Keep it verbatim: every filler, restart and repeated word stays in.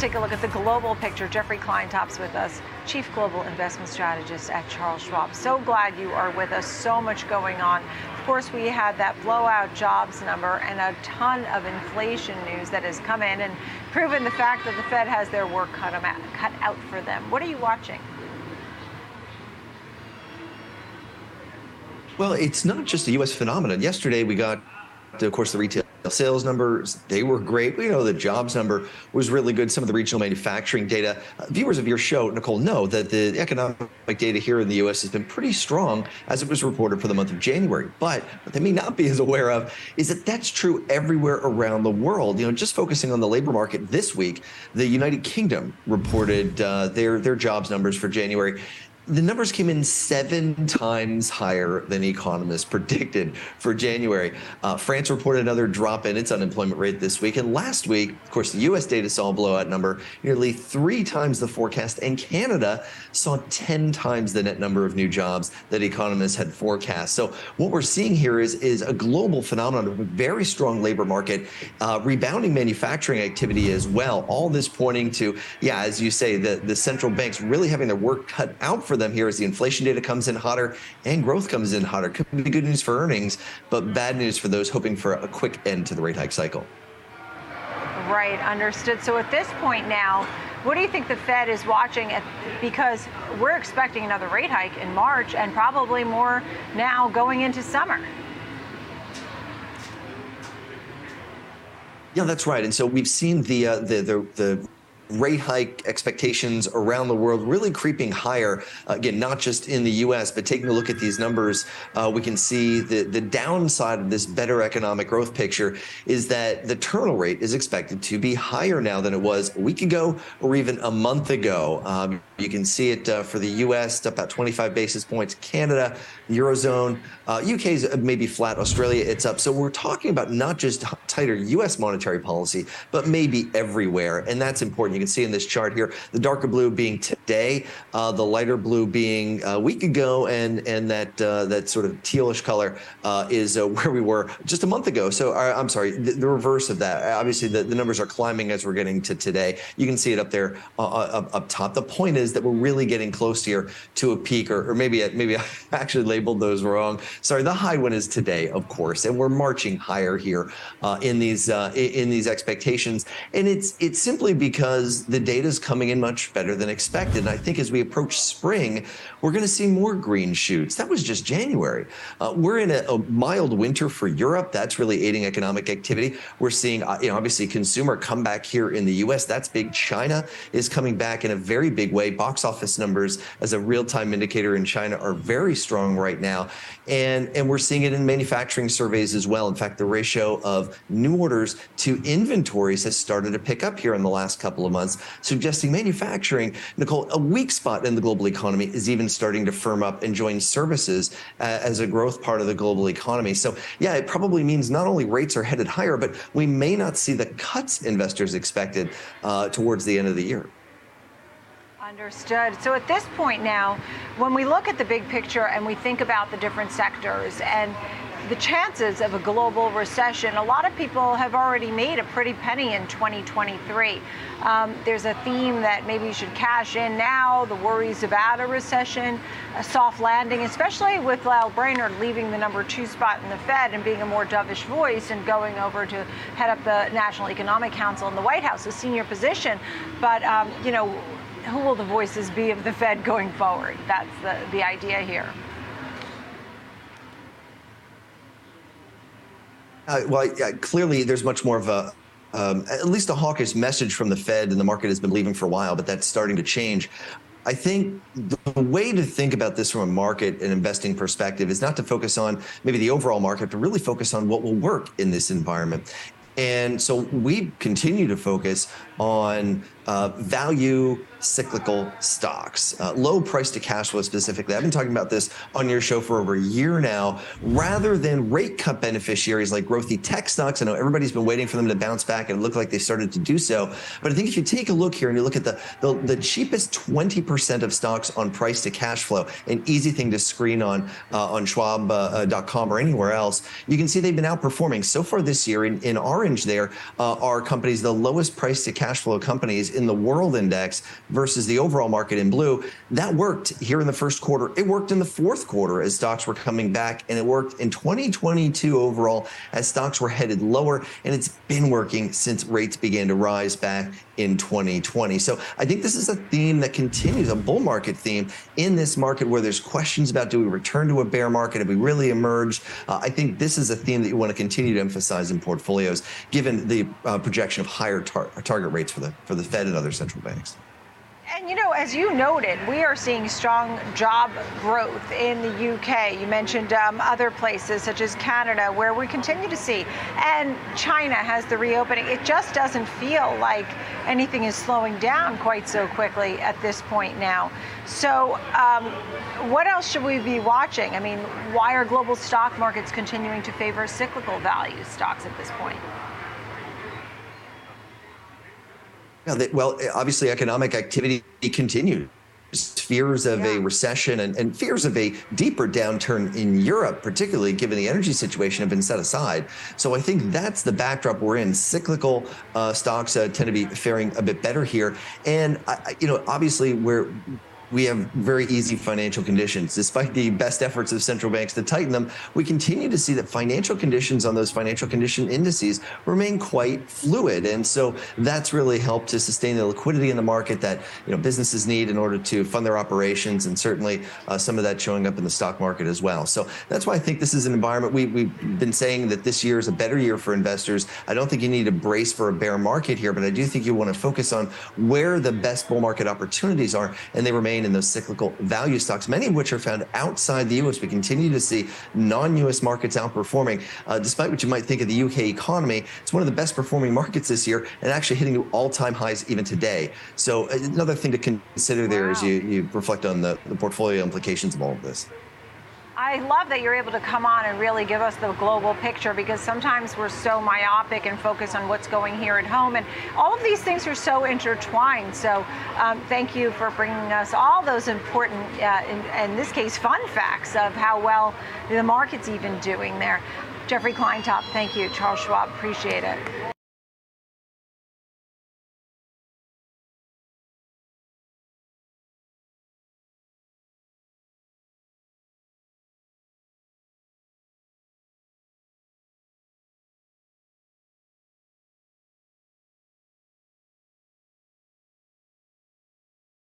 Let's take a look at the global picture. Jeffrey Kleintop's with us, Chief Global Investment Strategist at Charles Schwab. So glad you are with us. So much going on. Of course, we had that blowout jobs number and a ton of inflation news that has come in and proven the fact that the Fed has their work cut out for them. What are you watching? Well, it's not just a U S phenomenon. Yesterday, we got, of course, the retail sales numbers. They were great. You know, the jobs number was really good. Some of the regional manufacturing data. Uh, viewers of your show, Nicole, know that the economic data here in the U S has been pretty strong as it was reported for the month of January. But what they may not be as aware of is that that's true everywhere around the world. You know, just focusing on the labor market this week, the United Kingdom reported uh, their, their jobs numbers for January. The numbers came in seven times higher than economists predicted for January. Uh, France reported another drop in its unemployment rate this week. And last week, of course, the U S data saw a blowout number, nearly three times the forecast. And Canada saw ten times the net number of new jobs that economists had forecast. So what we're seeing here is, is a global phenomenon of a very strong labor market, uh, rebounding manufacturing activity as well. All this pointing to, yeah, as you say, the, the central banks really having their work cut out for them here as the inflation data comes in hotter and growth comes in hotter. Could be good news for earnings, but bad news for those hoping for a quick end to the rate hike cycle. Right, understood. So at this point now, what do you think the Fed is watching? At, because we're expecting another rate hike in March and probably more now going into summer. Yeah, that's right. And so we've seen the uh, the the the rate hike expectations around the world really creeping higher. Uh, again, not just in the U S, but taking a look at these numbers, uh, we can see the, the downside of this better economic growth picture is that the terminal rate is expected to be higher now than it was a week ago or even a month ago. Um, you can see it uh, for the U S, about twenty-five basis points, Canada, Eurozone, uh, U K is maybe flat, Australia, it's up. So we're talking about not just tighter U S monetary policy, but maybe everywhere. And that's important. You You can see in this chart here, the darker blue being today, uh, the lighter blue being a week ago, and and that uh, that sort of tealish color uh, is uh, where we were just a month ago. So uh, I'm sorry, the, the reverse of that. Obviously, the, the numbers are climbing as we're getting to today. You can see it up there, uh, up, up top. The point is that we're really getting close here to a peak, or, or maybe maybe I actually labeled those wrong. Sorry, the high one is today, of course, and we're marching higher here uh, in these uh, in these expectations, and it's it's simply because the data is coming in much better than expected. And I think as we approach spring, we're going to see more green shoots. That was just January. Uh, we're in a, a mild winter for Europe. That's really aiding economic activity. We're seeing, uh, you know, obviously consumer come back here in the U S. That's big. China is coming back in a very big way. Box office numbers as a real-time indicator in China are very strong right now. And, and we're seeing it in manufacturing surveys as well. In fact, the ratio of new orders to inventories has started to pick up here in the last couple of months. Months, suggesting manufacturing, Nicole, a weak spot in the global economy is even starting to firm up and join services uh, as a growth part of the global economy. So, yeah, it probably means not only rates are headed higher, but we may not see the cuts investors expected uh, towards the end of the year. Understood. So at this point now, when we look at the big picture and we think about the different sectors and the chances of a global recession, a lot of people have already made a pretty penny in twenty twenty-three. Um, there's a theme that maybe you should cash in now, the worries about a recession, a soft landing, especially with Lael Brainard leaving the number two spot in the Fed and being a more dovish voice and going over to head up the National Economic Council in the White House, a senior position. But, um, you know, who will the voices be of the Fed going forward? That's the, the idea here. Uh, well, uh, clearly, there's much more of a, um, at least a hawkish message from the Fed, and the market has been believing for a while, but that's starting to change. I think the way to think about this from a market and investing perspective is not to focus on maybe the overall market, but really focus on what will work in this environment. And so we continue to focus on uh, value cyclical stocks, uh, low price to cash flow specifically. I've been talking about this on your show for over a year now, rather than rate cut beneficiaries like growthy tech stocks. I know everybody's been waiting for them to bounce back, and it looked like they started to do so. But I think if you take a look here and you look at the, the, the cheapest twenty percent of stocks on price to cash flow, an easy thing to screen on uh, on Schwab dot com uh, uh, or anywhere else, you can see they've been outperforming so far this year. In, in orange there uh, are companies, the lowest price to cash flow companies in in the world index versus the overall market in blue. That worked here in the first quarter. It worked in the fourth quarter as stocks were coming back, and it worked in twenty twenty-two overall as stocks were headed lower, and it's been working since rates began to rise back in twenty twenty. So I think this is a theme that continues, a bull market theme in this market where there's questions about, do we return to a bear market? Have we really emerged? Uh, I think this is a theme that you want to continue to emphasize in portfolios, given the uh, projection of higher tar target rates for the, for the Fed and other central banks. And, you know, as you noted, we are seeing strong job growth in the U K. You mentioned um, other places such as Canada, where we continue to see, and China has the reopening. It just doesn't feel like anything is slowing down quite so quickly at this point now. So um, what else should we be watching? I mean, why are global stock markets continuing to favor cyclical value stocks at this point? Yeah, they, well, obviously, economic activity continues. Fears of yeah. a recession and, and fears of a deeper downturn in Europe, particularly given the energy situation, have been set aside. So I think that's the backdrop we're in. Cyclical uh, stocks uh, tend to be faring a bit better here. And, I, you know, obviously, we're... we have very easy financial conditions. Despite the best efforts of central banks to tighten them, we continue to see that financial conditions on those financial condition indices remain quite fluid. And so that's really helped to sustain the liquidity in the market that, you know, businesses need in order to fund their operations, and certainly uh, some of that showing up in the stock market as well. So that's why I think this is an environment. We, we've been saying that this year is a better year for investors. I don't think you need to brace for a bear market here, but I do think you want to focus on where the best bull market opportunities are, and they remain in those cyclical value stocks, many of which are found outside the U S. We continue to see non-U S markets outperforming. Uh, despite what you might think of the U K economy, it's one of the best performing markets this year and actually hitting new all-time highs even today. So another thing to consider there wow. as you, you reflect on the, the portfolio implications of all of this. I love that you're able to come on and really give us the global picture, because sometimes we're so myopic and focused on what's going here at home. And all of these things are so intertwined. So um, thank you for bringing us all those important, uh, in, in this case, fun facts of how well the market's even doing there. Jeffrey Kleintop, thank you. Charles Schwab, appreciate it.